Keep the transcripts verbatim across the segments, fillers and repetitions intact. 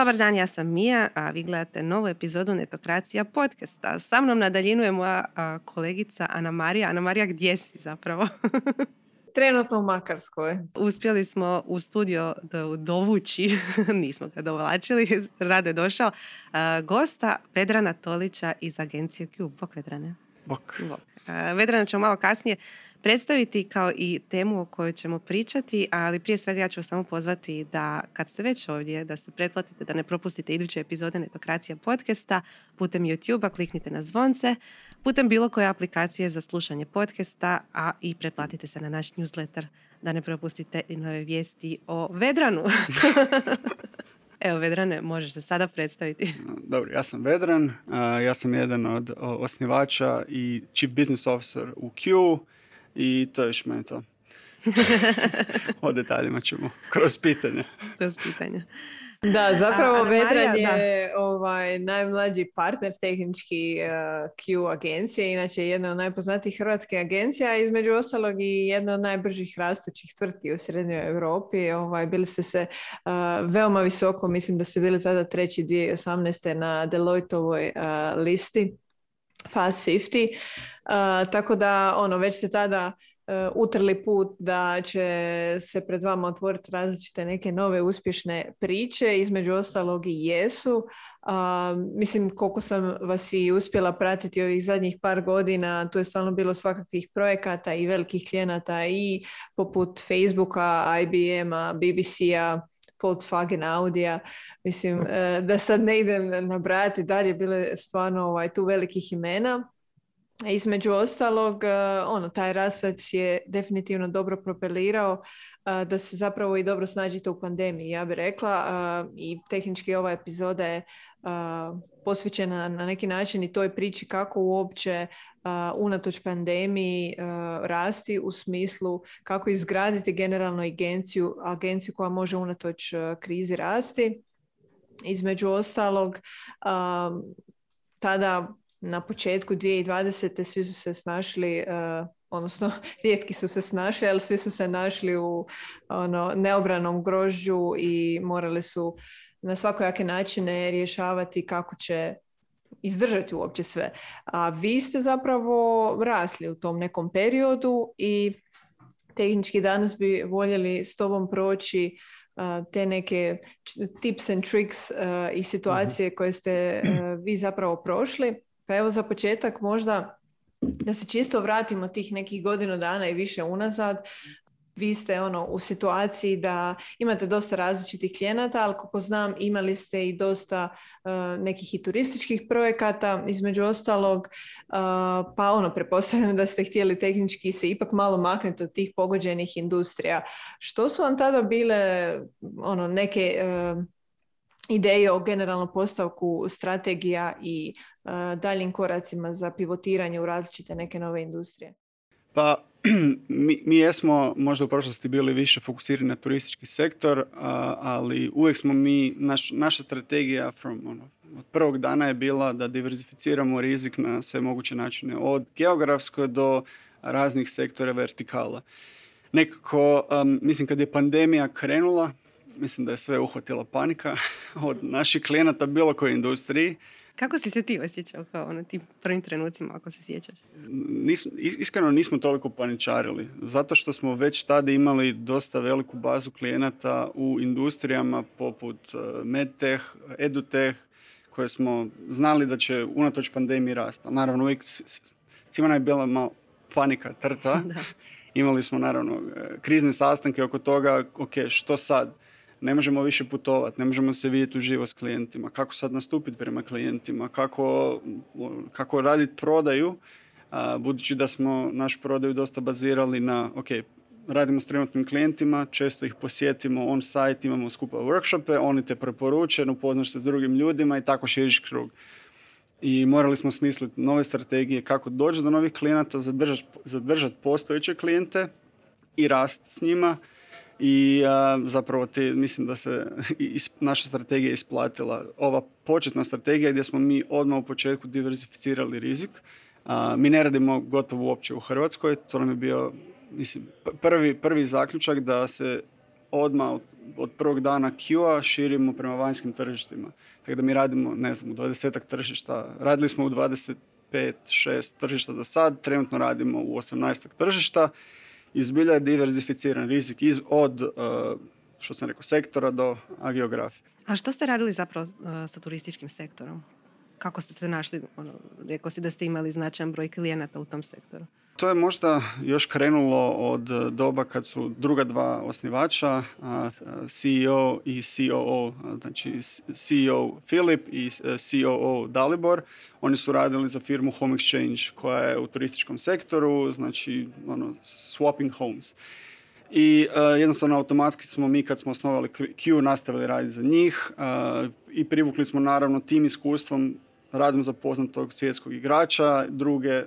Dobar dan, ja sam Mija, a vi gledate novu epizodu Netokracija podcasta. Sa mnom na daljinu je moja a, kolegica Ana Marija. Ana Marija, gdje si zapravo? Trenutno u Makarskoj. Uspjeli smo u studio dovući, nismo ga dovlačili, rado je došao, a, gosta Pedra Tolića iz agencije Cube. Bok, Vedrane. Bok. Bok. A, Vedrana ćemo malo kasnije predstaviti kao i temu o kojoj ćemo pričati, ali prije svega ja ću samo pozvati da kad ste već ovdje, da se pretplatite, da ne propustite iduće epizode Netokracija podcasta, putem YouTube-a kliknite na zvonce, putem bilo koje aplikacije za slušanje podcasta, a i pretplatite se na naš newsletter da ne propustite i nove vijesti o Vedranu. Evo, Vedrane, možeš se sada predstaviti. Dobro, ja sam Vedran, ja sam jedan od osnivača i Chief Business Officer u Q, i to je još meni to. O detaljima ćemo kroz pitanje. Kroz pitanje. Da, zapravo Vedran je ovaj, najmlađi partner tehnički uh, Q agencije, inače jedna od najpoznatijih hrvatskih agencija, između ostalog i jedna od najbržih rastućih tvrtki u srednjoj Europi. Ovaj, bili ste se uh, veoma visoko, mislim da ste bili tada treći dvije tisuće osamnaeste na Deloitteovoj uh, listi Fast pedeset, uh, tako da ono, već ste tada uh, utrli put da će se pred vama otvoriti različite neke nove uspješne priče, između ostalog i jesu. Uh, mislim, koliko sam vas i uspjela pratiti ovih zadnjih par godina, tu je stvarno bilo svakakvih projekata i velikih klijenata i poput Facebooka, I B M-a, B B C-a, Volkswagen Audija, mislim da sad ne idem nabrajati dalje, bilo je stvarno ovaj, tu velikih imena. Između ostalog, ono, taj rasvet je definitivno dobro propelirao da se zapravo i dobro snađite u pandemiji, ja bih rekla, i tehnički ova epizoda je posvećena na neki način i toj priči kako uopće unatoč pandemiji rasti u smislu kako izgraditi generalno agenciju, agenciju koja može unatoč krizi rasti. Između ostalog, tada na početku dvije tisuće dvadesete svi su se snašli, uh, odnosno rijetki su se snašli, ali svi su se našli u ono, neobranom grožđu i morali su na svakojake načine rješavati kako će izdržati uopće sve. A vi ste zapravo rasli u tom nekom periodu i tehnički danas bi voljeli s tobom proći te neke tips and tricks uh, i situacije koje ste uh, vi zapravo prošli. Pa evo za početak možda da se čisto vratimo tih nekih godinu dana i više unazad. Vi ste ono, u situaciji da imate dosta različitih klijenata, ali kako znam imali ste i dosta uh, nekih i turističkih projekata, između ostalog, uh, pa ono, pretpostavljam da ste htjeli tehnički se ipak malo maknuti od tih pogođenih industrija. Što su vam tada bile ono, neke uh, ideje o generalnom postavku strategija i uh, daljim koracima za pivotiranje u različite neke nove industrije? Pa mi, mi jesmo možda u prošlosti bili više fokusirani na turistički sektor, uh, ali uvijek smo mi, naš, naša strategija from, ono, od prvog dana je bila da diversificiramo rizik na sve moguće načine, od geografskog do raznih sektora vertikala. Nekako, um, mislim, kad je pandemija krenula, mislim da je sve uhvatila panika od naših klijenata bilo kojoj industriji. Kako si se ti osjećao kao ono, tim prvim trenucima, ako se sjećaš? Nis, iskreno nismo toliko paničarili, zato što smo već tada imali dosta veliku bazu klijenata u industrijama poput MedTech, EduTech, koje smo znali da će unatoč pandemiji rasti. Naravno, uvijek svima je bila malo panika, trta. Da. Imali smo, naravno, krizne sastanke oko toga, ok, što sad? Ne možemo više putovati, ne možemo se vidjeti uživo s klijentima, kako sad nastupiti prema klijentima, kako, kako raditi prodaju, a, budući da smo našu prodaju dosta bazirali na, ok, radimo s trenutnim klijentima, često ih posjetimo on-site, imamo skupa workshope, oni te preporuče, upoznaš se s drugim ljudima i tako širiš krug. I morali smo smisliti nove strategije kako doći do novih klijenata, zadržati zadržat postojeće klijente i rast s njima. I a, zapravo te, mislim da se is, naša strategija isplatila. Ova početna strategija gdje smo mi odmah u početku diversificirali rizik. A, mi ne radimo gotovo uopće u Hrvatskoj. To nam je bio mislim, prvi, prvi zaključak da se odmah od, od prvog dana Q-a širimo prema vanjskim tržištima. Tako da mi radimo, ne znam, u dvadesetak tržišta. Radili smo u dvadeset pet šest tržišta do sad, trenutno radimo u osamnaestak tržišta. Izbilja je diverzificiran rizik iz, od, što sam rekao, sektora do geografije. A što ste radili zapravo sa turističkim sektorom? Kako ste se našli? Ono, rekao si da ste imali značajan broj klijenata u tom sektoru. To je možda još krenulo od doba kad su druga dva osnivača, C E O i C O O, znači C E O Filip i C O O Dalibor. Oni su radili za firmu Home Exchange koja je u turističkom sektoru, znači ono, swapping homes. I uh, jednostavno automatski smo mi kad smo osnovali Q nastavili raditi za njih uh, i privukli smo naravno tim iskustvom radom za poznatog svjetskog igrača, druge, uh,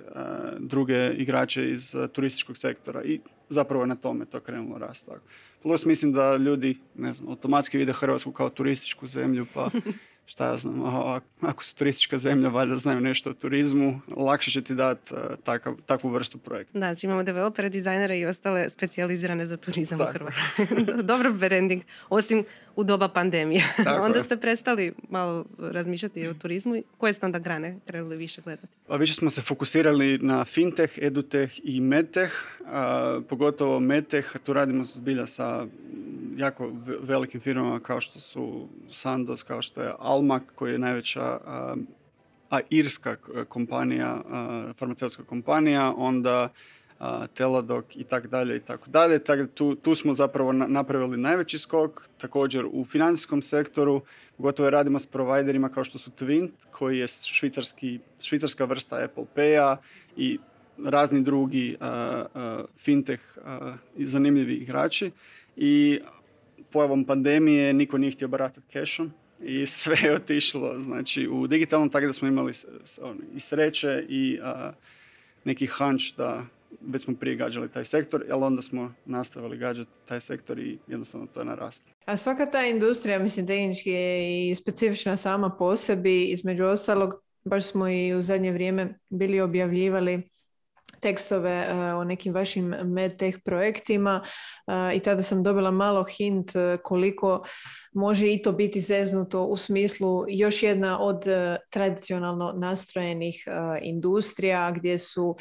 druge igrače iz uh, turističkog sektora i zapravo na tome to krenulo rast. Tako. Plus mislim da ljudi, ne znam, automatski vide Hrvatsku kao turističku zemlju pa šta ja znam, a, ako su turistička zemlja valjda znaju nešto o turizmu, lakše će ti dati uh, takav, takvu vrstu projekta. Znači imamo developere, dizajnere i ostale specijalizirane za turizam tako. U Hrvatskoj. Dobar branding, osim u doba pandemije. Onda ste prestali malo razmišljati o turizmu. Koje ste onda grane trebali više gledati? A više smo se fokusirali na fintech, edutech i medtech. A, pogotovo medtech, tu radimo zbilja sa jako velikim firmama kao što su Sandoz, kao što je Almac, koja je najveća a, a irska kompanija, a, farmaceutska kompanija, onda a, Teladoc i tako dalje i tako dalje. Tu smo zapravo na, napravili najveći skok. Također u financijskom sektoru, gotovo radimo s providerima kao što su Twint, koji je švicarski, švicarska vrsta Apple Paya i razni drugi a, a, fintech a, i zanimljivi igrači. I pojavom pandemije niko nije htio baratati cashom i sve je otišlo znači, u digitalnom, tako da smo imali i sreće i a, neki hunch da već smo prije gađali taj sektor, ali onda smo nastavili gađati taj sektor i jednostavno to je naraslo. A svaka ta industrija, mislim, tehnički je i specifična sama po sebi, između ostalog, baš smo i u zadnje vrijeme bili objavljivali tekstove uh, o nekim vašim medtech projektima uh, i tada sam dobila malo hint koliko može i to biti zeznuto u smislu još jedna od uh, tradicionalno nastrojenih uh, industrija gdje su uh,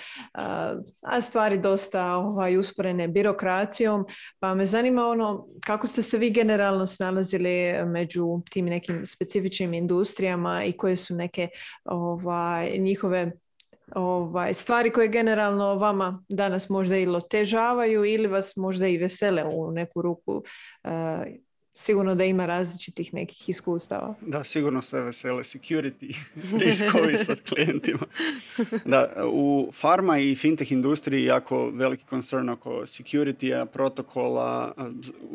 a stvari dosta ovaj, usporene birokracijom. Pa me zanima ono kako ste se vi generalno snalazili među tim nekim specifičnim industrijama i koje su neke ovaj, njihove Ovaj, stvari koje generalno vama danas možda ili otežavaju ili vas možda i vesele u neku ruku. E, sigurno da ima različitih nekih iskustava. Da, sigurno se vesele security, riskovi sa klijentima. Da, u farma i fintech industriji jako veliki koncern oko security-a, protokola.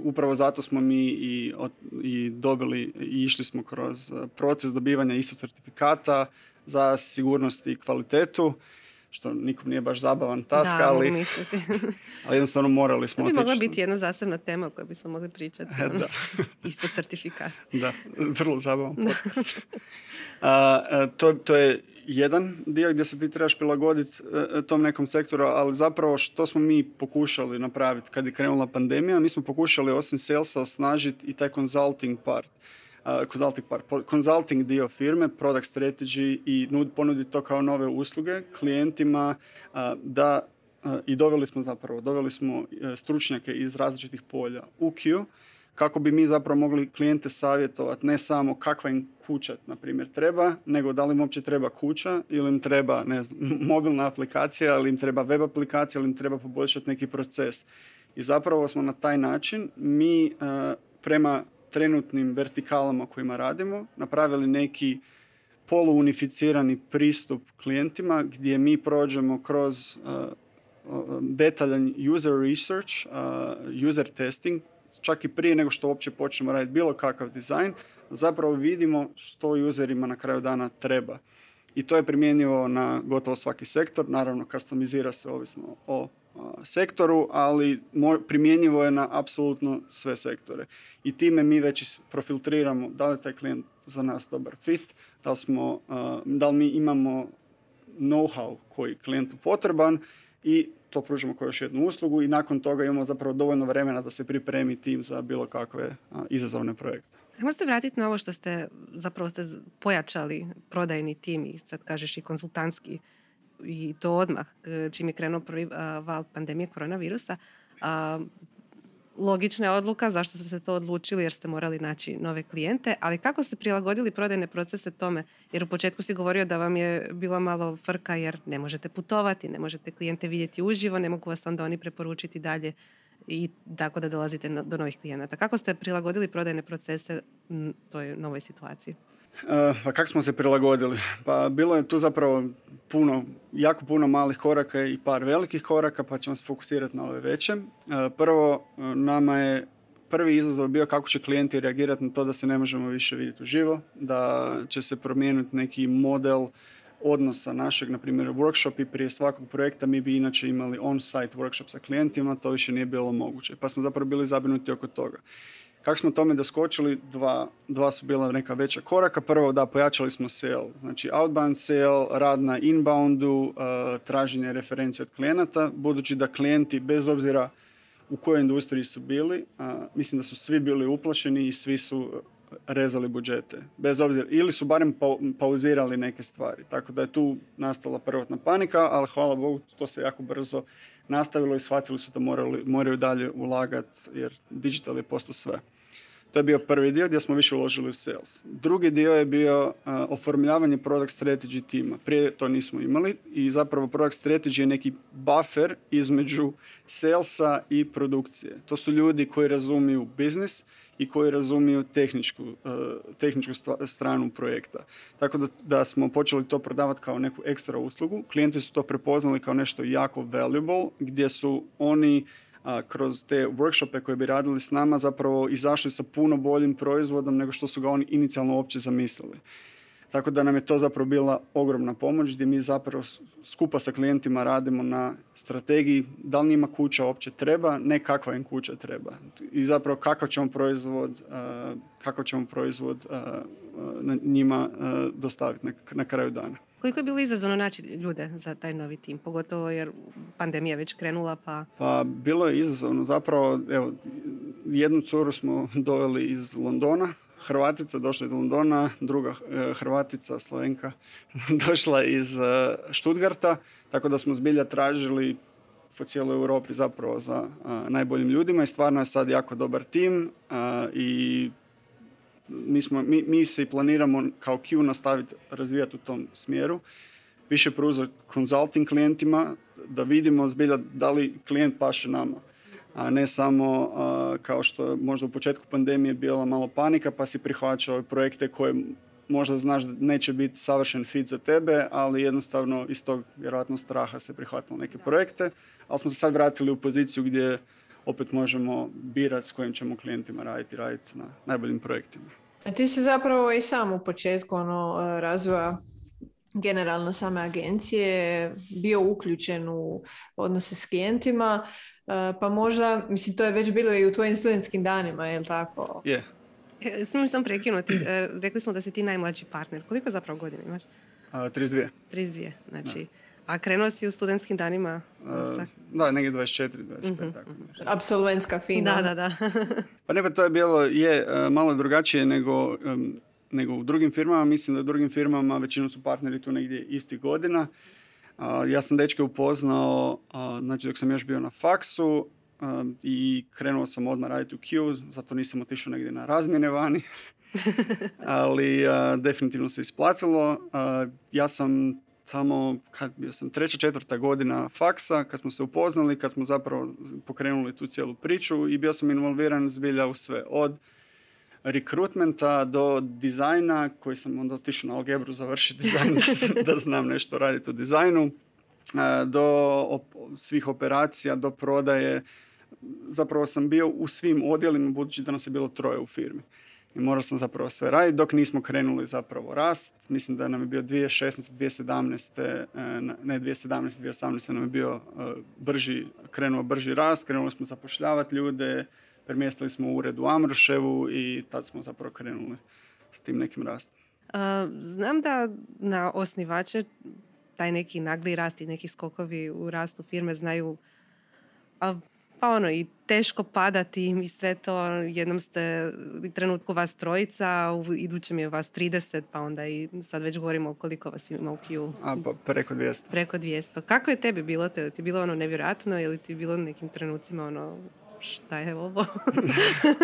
Upravo zato smo mi i, i dobili i išli smo kroz proces dobivanja I S O certifikata za sigurnost i kvalitetu, što nikom nije baš zabavan task, da, ali, ali jednostavno morali smo otići. To bi mogla biti jedna zasebna tema o kojoj bismo mogli pričati. E, ono, da. Isto certifikat. Da, vrlo zabavan podcast. a, a, to, to je jedan dio gdje se ti trebaš prilagoditi tom nekom sektoru, ali zapravo što smo mi pokušali napraviti kad je krenula pandemija, mi smo pokušali osim salesa osnažiti i taj consulting part. Uh, consulting, par, consulting dio firme, product strategy i nud, ponuditi to kao nove usluge klijentima uh, da uh, i doveli smo zapravo, doveli smo uh, stručnjake iz različitih polja u Q kako bi mi zapravo mogli klijente savjetovati ne samo kakva im kuća, na primjer, treba, nego da li im uopće treba kuća ili im treba, ne znam, mobilna aplikacija ili im treba web aplikacija ili im treba poboljšati neki proces. I zapravo smo na taj način mi uh, prema trenutnim vertikalama kojima radimo, napravili neki poluunificirani pristup klijentima gdje mi prođemo kroz uh, detaljan user research, uh, user testing, čak i prije nego što uopće počnemo raditi bilo kakav dizajn, zapravo vidimo što userima na kraju dana treba. I to je primjenjivo na gotovo svaki sektor, naravno customizira se ovisno o sektoru, ali primjenjivo je na apsolutno sve sektore. I time mi već profiltriramo da li je taj klijent za nas dobar fit, da li, smo, da li mi imamo know-how koji klijentu potreban i to pružimo kao još jednu uslugu i nakon toga imamo zapravo dovoljno vremena da se pripremi tim za bilo kakve a, izazovne projekte. Hajmo se vratiti na ovo što ste, zapravo ste pojačali prodajni tim i sad kažeš i konzultantski i to odmah čim je krenuo prvi a, val pandemije koronavirusa. A, logična je odluka zašto ste se to odlučili jer ste morali naći nove klijente, ali kako ste prilagodili prodajne procese tome? Jer u početku si govorio da vam je bila malo frka jer ne možete putovati, ne možete klijente vidjeti uživo, ne mogu vas onda oni preporučiti dalje i tako da dolazite do novih klijenata. Kako ste prilagodili prodajne procese toj novoj situaciji? E, pa kako smo se prilagodili? Pa bilo je tu zapravo puno, jako puno malih koraka i par velikih koraka, pa ćemo se fokusirati na ove veće. E, prvo, nama je prvi izazov bio kako će klijenti reagirati na to da se ne možemo više vidjeti uživo, da će se promijeniti neki model odnosa našeg, na primjer, workshopi prije svakog projekta mi bi inače imali on-site workshop sa klijentima, to više nije bilo moguće. Pa smo zapravo bili zabrinuti oko toga. Kako smo tome doskočili, dva, dva su bila neka veća koraka. Prvo, da, pojačali smo sale, znači outbound sale, rad na inboundu, traženje referencije od klijenata, budući da klijenti, bez obzira u kojoj industriji su bili, mislim da su svi bili uplašeni i svi su rezali budžete, bez obzira, ili su barem pauzirali neke stvari. Tako da je tu nastala prvotna panika, ali hvala Bogu, to se jako brzo nastavilo i shvatili su da morali, moraju dalje ulagati, jer digital je postao sve. To je bio prvi dio gdje smo više uložili u sales. Drugi dio je bio uh, oformljavanje product strategy tima. Prije to nismo imali i zapravo product strategy je neki buffer između salesa i produkcije. To su ljudi koji razumiju biznis i koji razumiju tehničku, uh, tehničku stva, stranu projekta. Tako da, da smo počeli to prodavati kao neku ekstra uslugu. Klijenti su to prepoznali kao nešto jako valuable gdje su oni a kroz te workshope koje bi radili s nama zapravo izašli sa puno boljim proizvodom nego što su ga oni inicijalno uopće zamislili. Tako da nam je to zapravo bila ogromna pomoć gdje mi zapravo skupa sa klijentima radimo na strategiji da li njima kuća uopće treba, ne kakva im kuća treba. I zapravo kakav ćemo proizvod, kakav ćemo proizvod njima dostaviti na kraju dana. Koliko je bilo izazovno naći ljude za taj novi tim, pogotovo jer pandemija već krenula pa... Pa bilo je izazovno. Zapravo, evo, jednu curu smo doveli iz Londona, Hrvatica došla iz Londona, druga Hrvatica, Slovenka, došla iz Stuttgarta, tako da smo zbilja tražili po cijeloj Europi zapravo za a, najboljim ljudima i stvarno je sad jako dobar tim a, i... Mi, smo, mi, mi se i planiramo kao Q nastaviti razvijati u tom smjeru. Više pružati konzulting klijentima da vidimo zbilja da li klijent paše nama. A ne samo a, kao što možda u početku pandemije bila malo panika pa si prihvaćao projekte koje možda znaš da neće biti savršen fit za tebe, ali jednostavno iz tog vjerojatno straha se prihvatilo neke da. projekte. Ali smo se sad vratili u poziciju gdje opet možemo birati s kojim ćemo klijentima raditi, raditi na najboljim projektima. A ti si zapravo i sam u početku ono, razvoja generalno same agencije bio uključen u odnose s klijentima, pa možda, mislim, to je već bilo i u tvojim studentskim danima, je li tako? Je. Yeah. Smijem sam prekinuti, rekli smo da si ti najmlađi partner. Koliko zapravo godina imaš? A, trideset dvije. trideset dvije, znači... Da. A krenuo si u studentskim danima? Sa... Da, negdje dvadeset četiri, dvadeset pet. Mm-hmm. Tako nešto. Apsolventska fina. Da, da, da. Pa ne, pa to je bilo je, malo drugačije nego, um, nego u drugim firmama. Mislim da u drugim firmama većinom su partneri tu negdje istih godina. Uh, ja sam dečke upoznao, uh, znači dok sam još bio na faksu uh, i krenuo sam odmah raditi u Q, zato nisam otišao negdje na razmjene vani. Ali uh, definitivno se isplatilo. Uh, ja sam... Samo kad bio sam treća, četvrta godina faksa, kad smo se upoznali, kad smo zapravo pokrenuli tu cijelu priču i bio sam involviran zbilja u sve. Od rekrutmenta do dizajna, koji sam onda otišao na algebru završiti dizajn da znam nešto raditi o dizajnu, do op- svih operacija, do prodaje. Zapravo sam bio u svim odjelima, budući da nas je bilo troje u firmi. I morao sam zapravo sve raditi dok nismo krenuli zapravo rast. Mislim da nam je bio dvije tisuće šesnaeste, dvije tisuće sedamnaeste, ne dvije tisuće sedamnaeste, dvije tisuće osamnaeste nam je bio brži, krenuo brži rast, krenuli smo zapošljavati ljude, premjestili smo ured u Amruševu i tad smo zapravo krenuli sa tim nekim rastom. Znam da na osnivače taj neki nagli rast i neki skokovi u rastu firme znaju a, pa ono i teško padati i sve to, jednom ste u trenutku vas trojica, u idućem je vas trideset, pa onda i sad već govorimo koliko vas ima u Q. A pa preko dvjesto. Preko dvjesto. Kako je tebi bilo? Te, ti bilo ono nevjerojatno ili ti bilo nekim trenucima ono šta je ovo?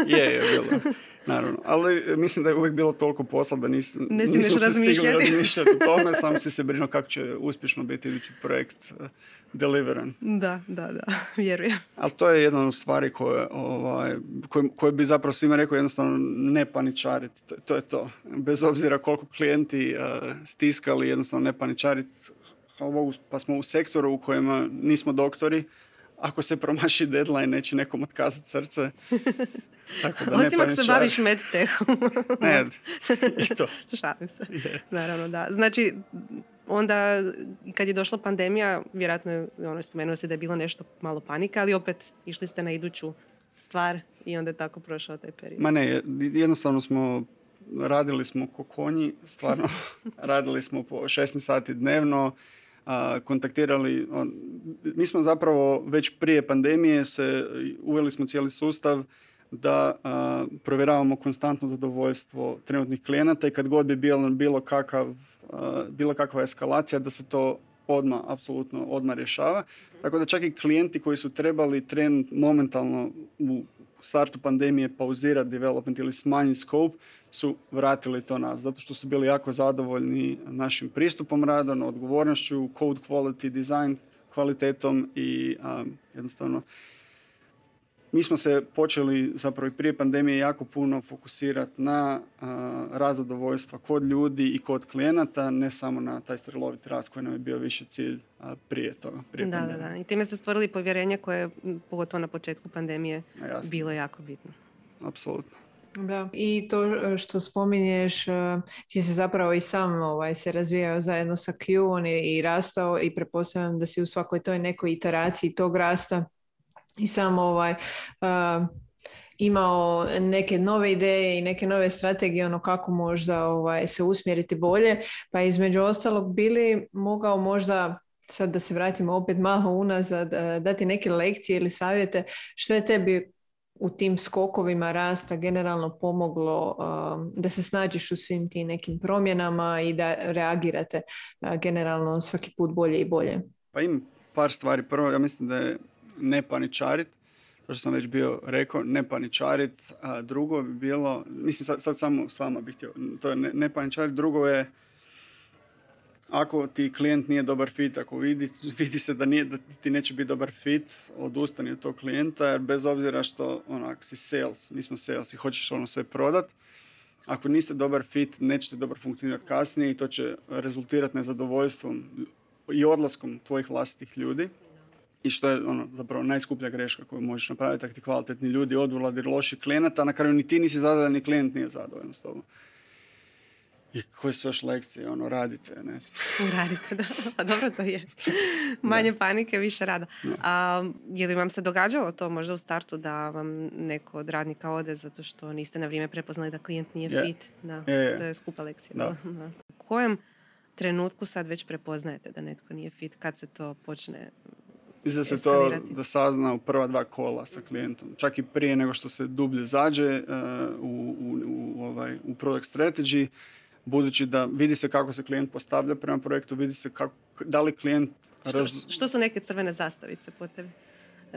je, je bilo. Naravno, ali mislim da je uvijek bilo toliko posla da nis, ne nismo se stigli razmišljati o tome, samo si se brinuo kako će uspješno biti idući projekt uh, deliveran. Da, da, da, vjerujem. Ali to je jedna od stvari koje, ovaj, koje, koje bi zapravo svima rekao jednostavno ne paničariti, to, to je to. Bez obzira koliko klijenti uh, stiskali, jednostavno ne paničariti, pa smo u sektoru u kojima nismo doktori. Ako se promaši deadline, neće nekom otkazati srce. Tako da osim ako se baviš MedTechom. Ne, i to. Šalim se. Yeah. Naravno, da. Znači, onda, kad je došla pandemija, vjerojatno, ono, spomenuo se da je bilo nešto malo panika, ali opet išli ste na iduću stvar i onda je tako prošao taj period. Ma ne, jednostavno smo, radili smo ko konji, stvarno, radili smo po šesnaest sati dnevno, A, kontaktirali, on, mi smo zapravo već prije pandemije se uveli smo cijeli sustav da a, provjeravamo konstantno zadovoljstvo trenutnih klijenata i kad god bi bilo, bilo kakav, a, bila kakva eskalacija da se to odmah, apsolutno odmah rješava. Tako da čak i klijenti koji su trebali tren momentalno u startu pandemije pauzirati development ili smanjiti scope, su vratili to nas. Zato što su bili jako zadovoljni našim pristupom rada, na odgovornošću, code quality, design kvalitetom i um, jednostavno mi smo se počeli zapravo i prije pandemije jako puno fokusirati na uh, rast zadovoljstva kod ljudi i kod klijenata, ne samo na taj strelovit rast koji nam je bio više cilj uh, prije toga. Prije da, pandemije. da, da. I time ste stvorili povjerenje koje pogotovo na početku pandemije Jasne. bilo jako bitno. Apsolutno. Da. I to što spominješ, ti se zapravo i sam ovaj, se razvijao zajedno sa Q, on je i rastao i pretpostavljam da si u svakoj toj nekoj iteraciji tog rasta i samo ovaj, uh, imao neke nove ideje i neke nove strategije ono kako možda ovaj, se usmjeriti bolje. Pa između ostalog bili mogao možda, sad da se vratimo opet malo unazad, uh, dati neke lekcije ili savjete što je tebi u tim skokovima rasta generalno pomoglo uh, da se snađeš u svim tim nekim promjenama i da reagirate uh, generalno svaki put bolje i bolje. Pa imam par stvari. Prvo, ja mislim da je ne paničarit, to što sam već bio rekao, ne paničarit, a drugo bi bilo, mislim sad, sad samo s vama bih htio, to je ne, ne paničarit, drugo je ako ti klijent nije dobar fit, ako vidi, vidi se da, nije, da ti neće biti dobar fit, odustani od tog klijenta, jer bez obzira što onak si sales, mi smo sales i hoćeš ono sve prodat, ako niste dobar fit, nećete dobro funkcionirati kasnije i to će rezultirati nezadovoljstvom i odlaskom tvojih vlastitih ljudi. I što je ono, zapravo najskuplja greška koju možeš napraviti, ako ti kvalitetni ljudi odvlači loših klijenata, a na kraju ni ti nisi zadovoljan, ni klijent nije zadovoljan s tobom. I koje su još lekcije, ono, radite, ne znam. Radite, da. Pa dobro to je. Manje da. Panike, više rada. A, je li vam se događalo to možda u startu da vam neko od radnika ode zato što niste na vrijeme prepoznali da klijent nije yeah. fit? Da, yeah, yeah. To je skupa lekcija. Da. Da. U kojem trenutku sad već prepoznajete da netko nije fit? Kad se to počne... Mislim da se to da sazna u prva dva kola sa klijentom. Čak i prije nego što se dublje zađe uh, u, u, u, ovaj, u product strategy, budući da vidi se kako se klijent postavlja prema projektu, vidi se kako, da li klijent... Raz... Što, što su neke crvene zastavice po tebi?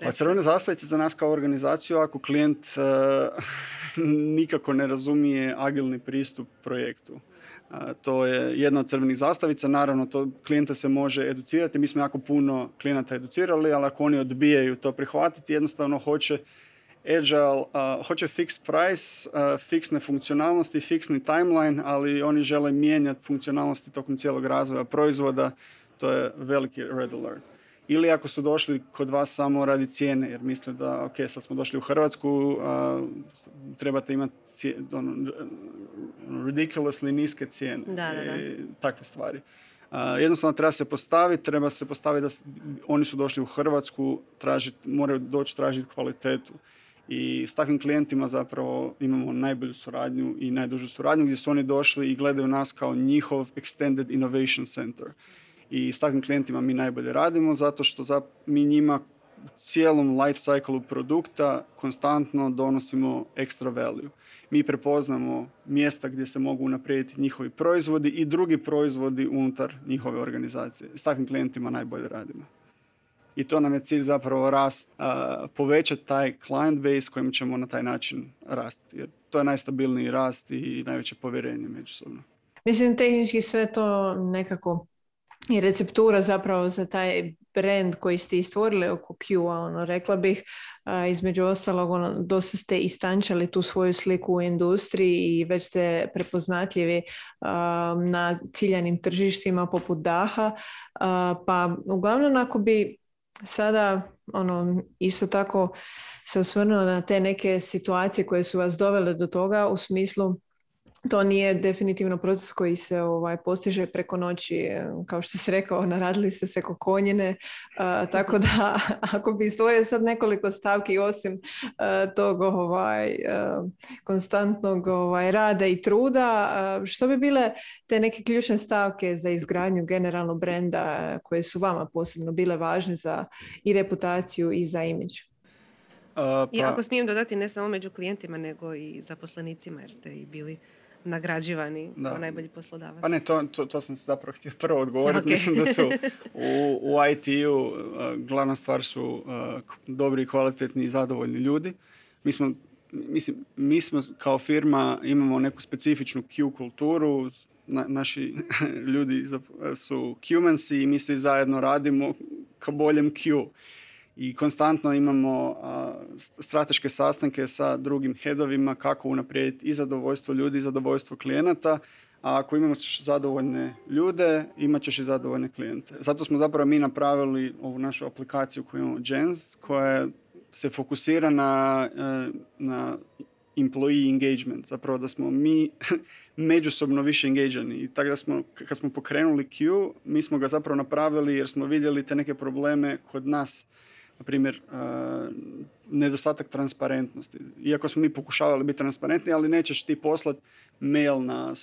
Pa crvene zastavice za nas kao organizaciju, ako klijent uh, nikako ne razumije agilni pristup projektu. A, to je jedna od crvenih zastavica. Naravno, to klijenta se može educirati. Mi smo jako puno klijenata educirali, ali ako oni odbijaju to prihvatiti, jednostavno hoće agile, a, hoće fixed price, a, fiksne funkcionalnosti, fiksni timeline, ali oni žele mijenjati funkcionalnosti tokom cijelog razvoja proizvoda. To je veliki red alert. Ili ako su došli kod vas samo radi cijene, jer misle da, ok, sad smo došli u Hrvatsku, a, trebate imati cije, ono, ridiculously niske cijene. Da, da, da. E, takve stvari. A, jednostavno treba se postaviti, treba se postaviti da oni su došli u Hrvatsku, tražit, moraju doći tražiti kvalitetu. I s takvim klijentima zapravo imamo najbolju suradnju i najdužu suradnju gdje su oni došli i gledaju nas kao njihov Extended Innovation Center. I s takvim klijentima mi najbolje radimo zato što za, mi njima u cijelom life cycle produkta konstantno donosimo extra value. Mi prepoznamo mjesta gdje se mogu unaprijediti njihovi proizvodi i drugi proizvodi unutar njihove organizacije. S takvim klijentima najbolje radimo. I to nam je cilj zapravo rast, uh, povećati taj client base kojim ćemo na taj način rasti. Jer to je najstabilniji rast i najveće povjerenje međusobno. Mislim, tehnički sve to nekako i receptura zapravo za taj brand koji ste istvorili oko Q-a, ono, rekla bih, a, između ostalog, ono, dosta ste istančali tu svoju sliku u industriji i već ste prepoznatljivi a, na ciljanim tržištima poput daha, a, pa uglavnom ako bi sada ono, isto tako se osvrnuo na te neke situacije koje su vas dovele do toga u smislu to nije definitivno proces koji se ovaj, postiže preko noći. Kao što si rekao, naradili ste se kokonjine. Uh, tako da, ako bi izdvojio sad nekoliko stavki osim uh, tog ovaj, uh, konstantnog ovaj, rada i truda, uh, što bi bile te neke ključne stavke za izgradnju generalno brenda uh, koje su vama posebno bile važne za i reputaciju i za imidž? Uh, pa... I ako smijem dodati, ne samo među klijentima, nego i zaposlenicima, jer ste i bili nagrađivani kao najbolji poslodavac. Pa ne, to, to, to sam se zapravo htio prvo odgovoriti. Okay. Mislim da su u, u I T-u uh, glavna stvar su uh, dobri, kvalitetni i zadovoljni ljudi. Mi smo, mislim, mi smo kao firma imamo neku specifičnu Q kulturu. Na, naši ljudi su Q-mansi i mi svi zajedno radimo ka boljem Q. I konstantno imamo a, strateške sastanke sa drugim headovima kako unaprijediti i zadovoljstvo ljudi i zadovoljstvo klijenata. A ako imamo zadovoljne ljude, imat ćeš i zadovoljne klijente. Zato smo zapravo mi napravili ovu našu aplikaciju koju imamo, Gjens, koja se fokusira na, na employee engagement. Zapravo da smo mi međusobno više engađani. I tako da smo, kad smo pokrenuli Q, mi smo ga zapravo napravili jer smo vidjeli te neke probleme kod nas. Na primjer, uh, nedostatak transparentnosti. Iako smo mi pokušavali biti transparentni, ali nećeš ti poslati mail na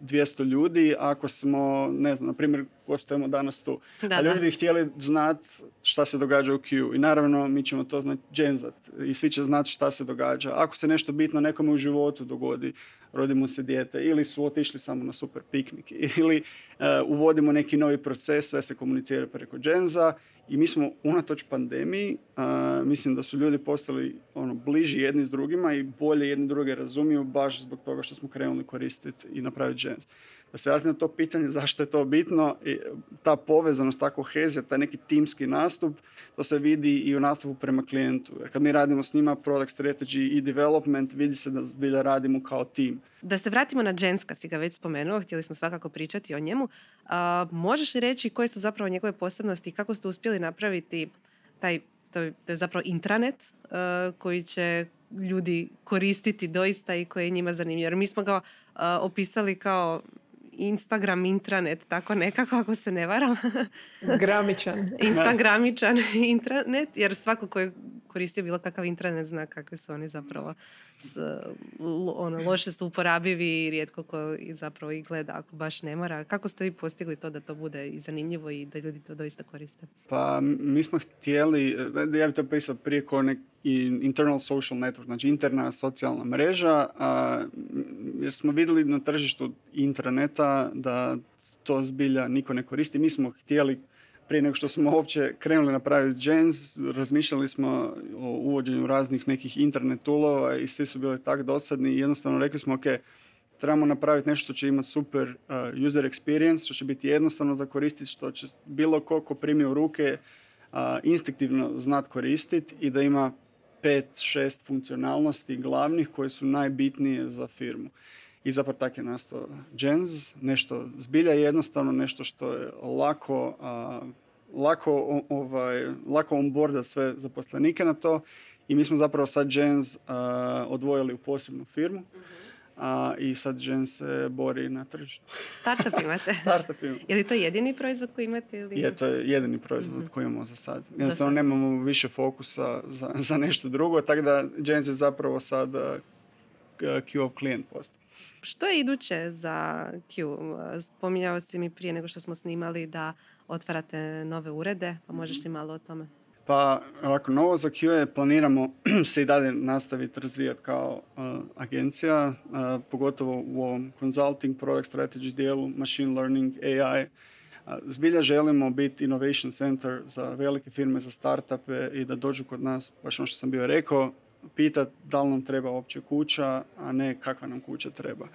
dvjesto ljudi ako smo, ne znam, na primjer, gostujemo danas tu. Da, a ljudi bi htjeli znati šta se događa u Q. I naravno, mi ćemo to znati dženzat. I svi će znati šta se događa. Ako se nešto bitno nekome u životu dogodi, rodimo se dijete, ili su otišli samo na super piknik, ili uh, uvodimo neki novi proces, sve se komunicira preko dženza. I mi smo, unatoč pandemiji, a, mislim da su ljudi postali ono, bliži jedni s drugima i bolje jedni druge razumiju baš zbog toga što smo krenuli koristiti i napraviti Gjens. Da se vratim na to pitanje zašto je to bitno, i ta povezanost, ta kohezija, taj neki timski nastup, to se vidi i u nastupu prema klijentu. Jer kad mi radimo s njima product strategy i development, vidi se da zbilja radimo kao tim. Da se vratimo na Gjens, kad si ga već spomenuo, htjeli smo svakako pričati o njemu. A, možeš li reći koje su zapravo njegove posebnosti i kako ste uspjeli napraviti taj, to je zapravo intranet a, koji će ljudi koristiti doista i koji je njima zanimljiv? Jer mi smo ga a, opisali kao Instagram intranet, tako nekako, ako se ne varam. Gramičan. Instagramičan intranet, jer svako ko je koristio bilo kakav intranet zna kakve su oni zapravo s, ono, loše su uporabivi i rijetko ko zapravo ih gleda ako baš ne mora. Kako ste vi postigli to da to bude i zanimljivo i da ljudi to doista koriste? Pa mi smo htjeli, ja bih to pisao prije kao nek internal social network, znači interna socijalna mreža, a, jer smo vidjeli na tržištu intraneta da to zbilja niko ne koristi. Mi smo htjeli, prije nego što smo uopće krenuli napraviti Gjens, razmišljali smo o uvođenju raznih nekih internet toolova i svi su bili tako dosadni i jednostavno rekli smo ok, trebamo napraviti nešto što će imati super uh, user experience, što će biti jednostavno za koristiti, što će bilo ko ko primi u ruke uh, instinktivno znat koristiti i da ima pet, šest funkcionalnosti glavnih koje su najbitnije za firmu. I zapravo tako je nastao Gjens, nešto zbilja jednostavno, nešto što je lako, a, lako, ovaj, lako onboarda sve zaposlenike na to. I mi smo zapravo sad Gjens a, odvojili u posebnu firmu. A, I sad Gjens se bori na tržištu. Startup imate? Startup imamo. Je li to jedini proizvod koji imate? Ili... Je, to je jedini proizvod mm-hmm. koji imamo za sad. Jednostavno za sad nemamo više fokusa za, za nešto drugo, tako da Gjens je zapravo sad Q-ov klijent postaje. Što je iduće za Q? Spominjao si mi prije nego što smo snimali da otvarate nove urede, pa možeš li malo o tome? Pa, ovako, novo za Q je planiramo se i dalje nastaviti razvijati kao uh, agencija, uh, pogotovo u ovom consulting, product strategy dijelu, machine learning, A I. Uh, zbilja želimo biti innovation center za velike firme, za startupe i da dođu kod nas, baš ono što sam bio rekao, pitati da li nam treba uopće kuća, a ne kakva nam kuća treba.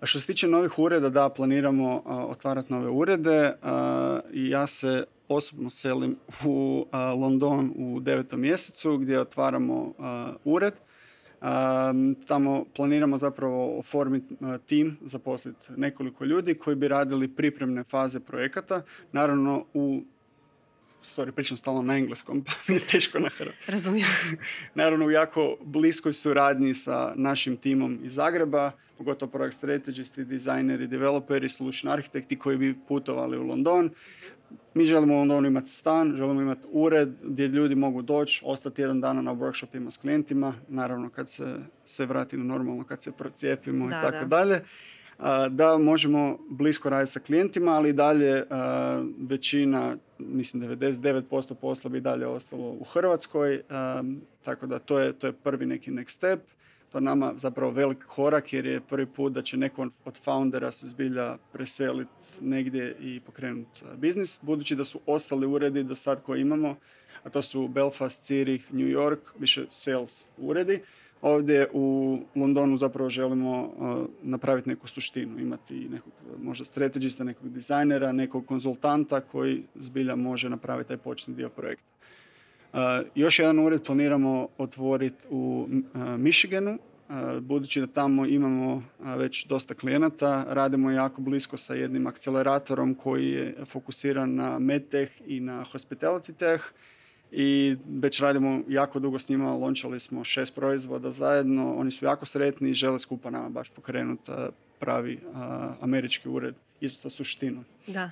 A što se tiče novih ureda, da, planiramo a, otvarati nove urede a, i ja se osobno selim u a, London u devetom mjesecu gdje otvaramo a, ured. A, tamo planiramo zapravo oformiti tim, zaposliti nekoliko ljudi koji bi radili pripremne faze projekata, naravno u Sorry, pričam stalno na engleskom, pa mi je teško na hrvatskom. Razumijem. Naravno, u jako bliskoj suradnji sa našim timom iz Zagreba, pogotovo project strategisti, dizajneri, developeri, solution arhitekti koji bi putovali u London. Mi želimo u Londonu imati stan, želimo imati ured gdje ljudi mogu doći, ostati jedan dana na workshopima s klijentima, naravno kad se sve vrati normalno, kad se procijepimo i tako dalje. Da možemo blisko raditi sa klijentima, ali i dalje a, većina, mislim devedeset devet posto posla bi dalje ostalo u Hrvatskoj, a, tako da to je, to je prvi neki next step. To je nama zapravo velik korak jer je prvi put da će neko od foundera se zbilja preseliti negdje i pokrenuti biznis, budući da su ostali uredi do sad koje imamo, a to su Belfast, Zurich, New York, više sales uredi. Ovdje u Londonu zapravo želimo uh, napraviti neku suštinu, imati nekog možda strategista, nekog dizajnera, nekog konzultanta koji zbilja može napraviti taj početni dio projekta. Uh, još jedan ured planiramo otvoriti u uh, Michiganu, uh, budući da tamo imamo uh, već dosta klijenata, radimo jako blisko sa jednim akceleratorom koji je fokusiran na MedTech i na Hospitality Tech. I već radimo jako dugo s njima, launchali smo šest proizvoda zajedno, oni su jako sretni i žele skupa nama baš pokrenuti pravi a, američki ured, isto sa suštinom. Da,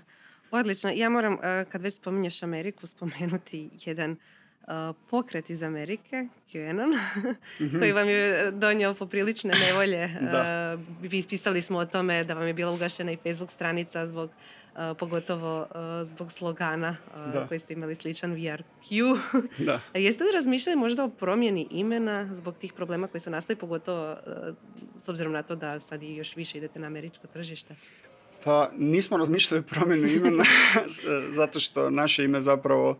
odlično. Ja moram, kad već spominješ Ameriku, spomenuti jedan a, pokret iz Amerike, QAnon, mm-hmm. koji vam je donio poprilične nevolje. A, pisali smo o tome da vam je bila ugašena i Facebook stranica zbog Uh, pogotovo uh, zbog slogana uh, koji ste imali sličan V R Q. Jeste li razmišljali možda o promjeni imena zbog tih problema koji su nastali, pogotovo uh, s obzirom na to da sad još više idete na američko tržište? Pa nismo razmišljali o promjenu imena zato što naše ime zapravo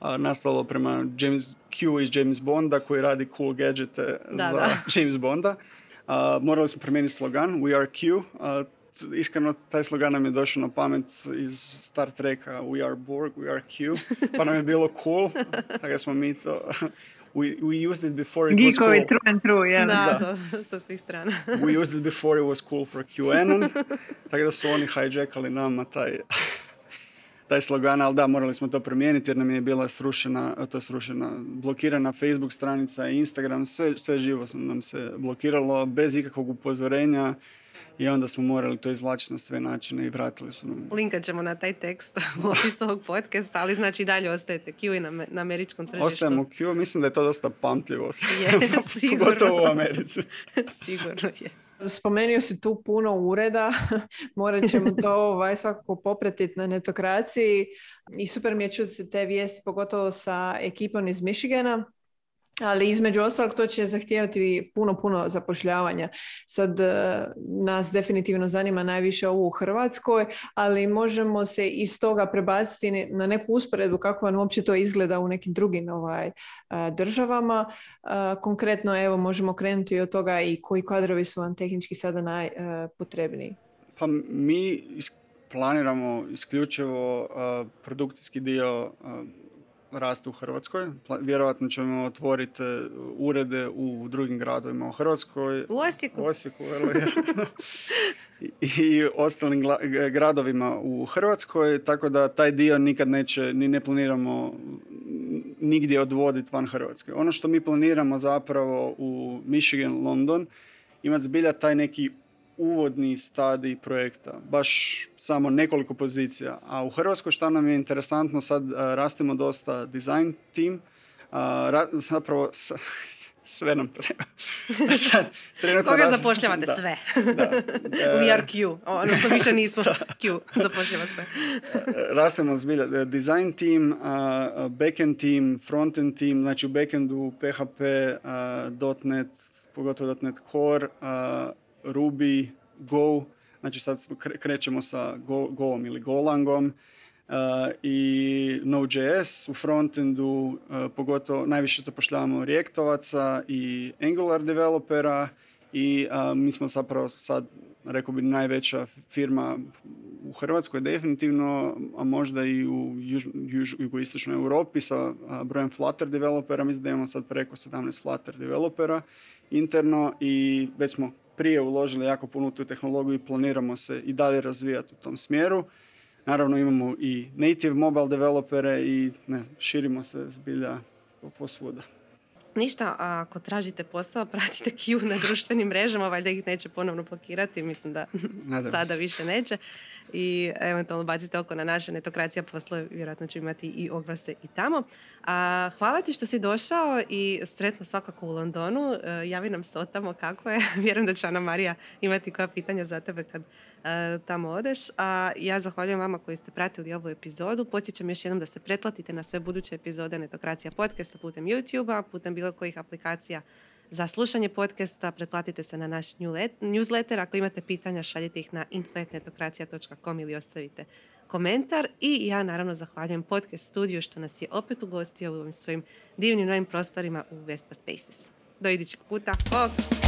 a, nastalo prema James Q iz James Bonda koji radi cool gadgete da, za da. James Bonda. A, morali smo promijeniti slogan We are Q. A, Iskreno, taj slogan nam je došao na pamet iz Star Treka We are Borg, we are Q, pa nam je bilo cool, tako da smo mi to... We, we used it before it was cool. Geekovi true and true, ja. Da, da. Do, sa svih strana. We used it before it was cool for QAnon, tako da su oni hijackali nama taj, taj slogan, ali da, morali smo to promijeniti jer nam je bila srušena, to je srušena, blokirana Facebook stranica, Instagram, sve, sve živo nam se blokiralo bez ikakvog upozorenja. I onda smo morali to izvlačiti na sve načine i vratili su nam. Linkat ćemo na taj tekst u opisu ovog podcasta, ali znači dalje ostajete Q i na, na američkom tržištu. Ostajemo Q, mislim da je to dosta pamtljivo. Yes, pogotovo u Americi. Sigurno je. Spomenuo si tu puno ureda, morat ćemo to ovaj, svakako popratiti na Netokraciji. I super mi je čuti te vijesti, pogotovo sa ekipom iz Michigana. Ali između ostalog to će zahtijevati puno, puno zapošljavanja. Sad nas definitivno zanima najviše ovo u Hrvatskoj, ali možemo se iz toga prebaciti na neku usporedbu kako vam uopće to izgleda u nekim drugim ovaj, državama. Konkretno, evo, možemo krenuti od toga i koji kadrovi su vam tehnički sada najpotrebniji. Pa mi planiramo isključivo produkcijski dio rastu u Hrvatskoj. Vjerojatno ćemo otvoriti urede u drugim gradovima u Hrvatskoj. U Osijeku. U Osijeku, I, i ostalim gla- gradovima u Hrvatskoj, tako da taj dio nikad neće, ni ne planiramo nigdje odvoditi van Hrvatske. Ono što mi planiramo zapravo u Michigan, London, imati zbilja taj neki uvodni stadij projekta, baš samo nekoliko pozicija. A u Hrvatskoj što nam je interesantno, sad rastimo dosta design tim, a, ra- zapravo s- sve nam treba. Sad, koga razli... zapošljavate? Da. Sve. Da. We are Q, ono što više nismo Q, zapošljava sve. Rastemo zbilja. Design team, uh, backend team, frontend team, znači u backendu P H P, uh, .dot net, pogotovo .dot net Core, uh, Ruby, Go, znači sad krećemo sa Go, Goom ili Golangom, Uh, i Node.js u frontendu, uh, pogotovo najviše zapošljavamo Reactovaca i Angular developera i uh, mi smo zapravo sad, rekao bi, najveća firma u Hrvatskoj definitivno, a možda i u juž, juž, jugoistočnoj Europi sa uh, brojem Flutter developera. Mislim da imamo sad preko sedamnaest Flutter developera interno i već smo prije uložili jako puno u tu tehnologiju i planiramo se i dalje razvijati u tom smjeru. Naravno imamo i native mobile developere i ne, širimo se zbilja posvuda. Ništa, ako tražite posao, pratite Q na društvenim mrežama, valjda ih neće ponovno blokirati, mislim da Nadam sada se. Više neće. I eventualno bacite oko na naše Netokracija poslove, vjerojatno će imati i oglase i tamo. A, hvala ti što si došao i sretno svakako u Londonu. E, javi nam se otamo kako je. Vjerujem da će Ana Marija imati koja pitanja za tebe kad e, tamo odeš. A ja zahvaljujem vama koji ste pratili ovu epizodu. Podsjećam još jednom da se pretplatite na sve buduće epizode Netokracija podcasta putem YouTube-a, putem bilo kojih aplikacija za slušanje podcasta. Pretplatite se na naš newsletter. Ako imate pitanja, šaljite ih na info at netokracija dot com ili ostavite komentar. I ja naravno zahvaljujem podcast studiju što nas je opet ugostio u ovim svojim divnim novim prostorima u Vespa Spaces. Do idućeg puta. Bok!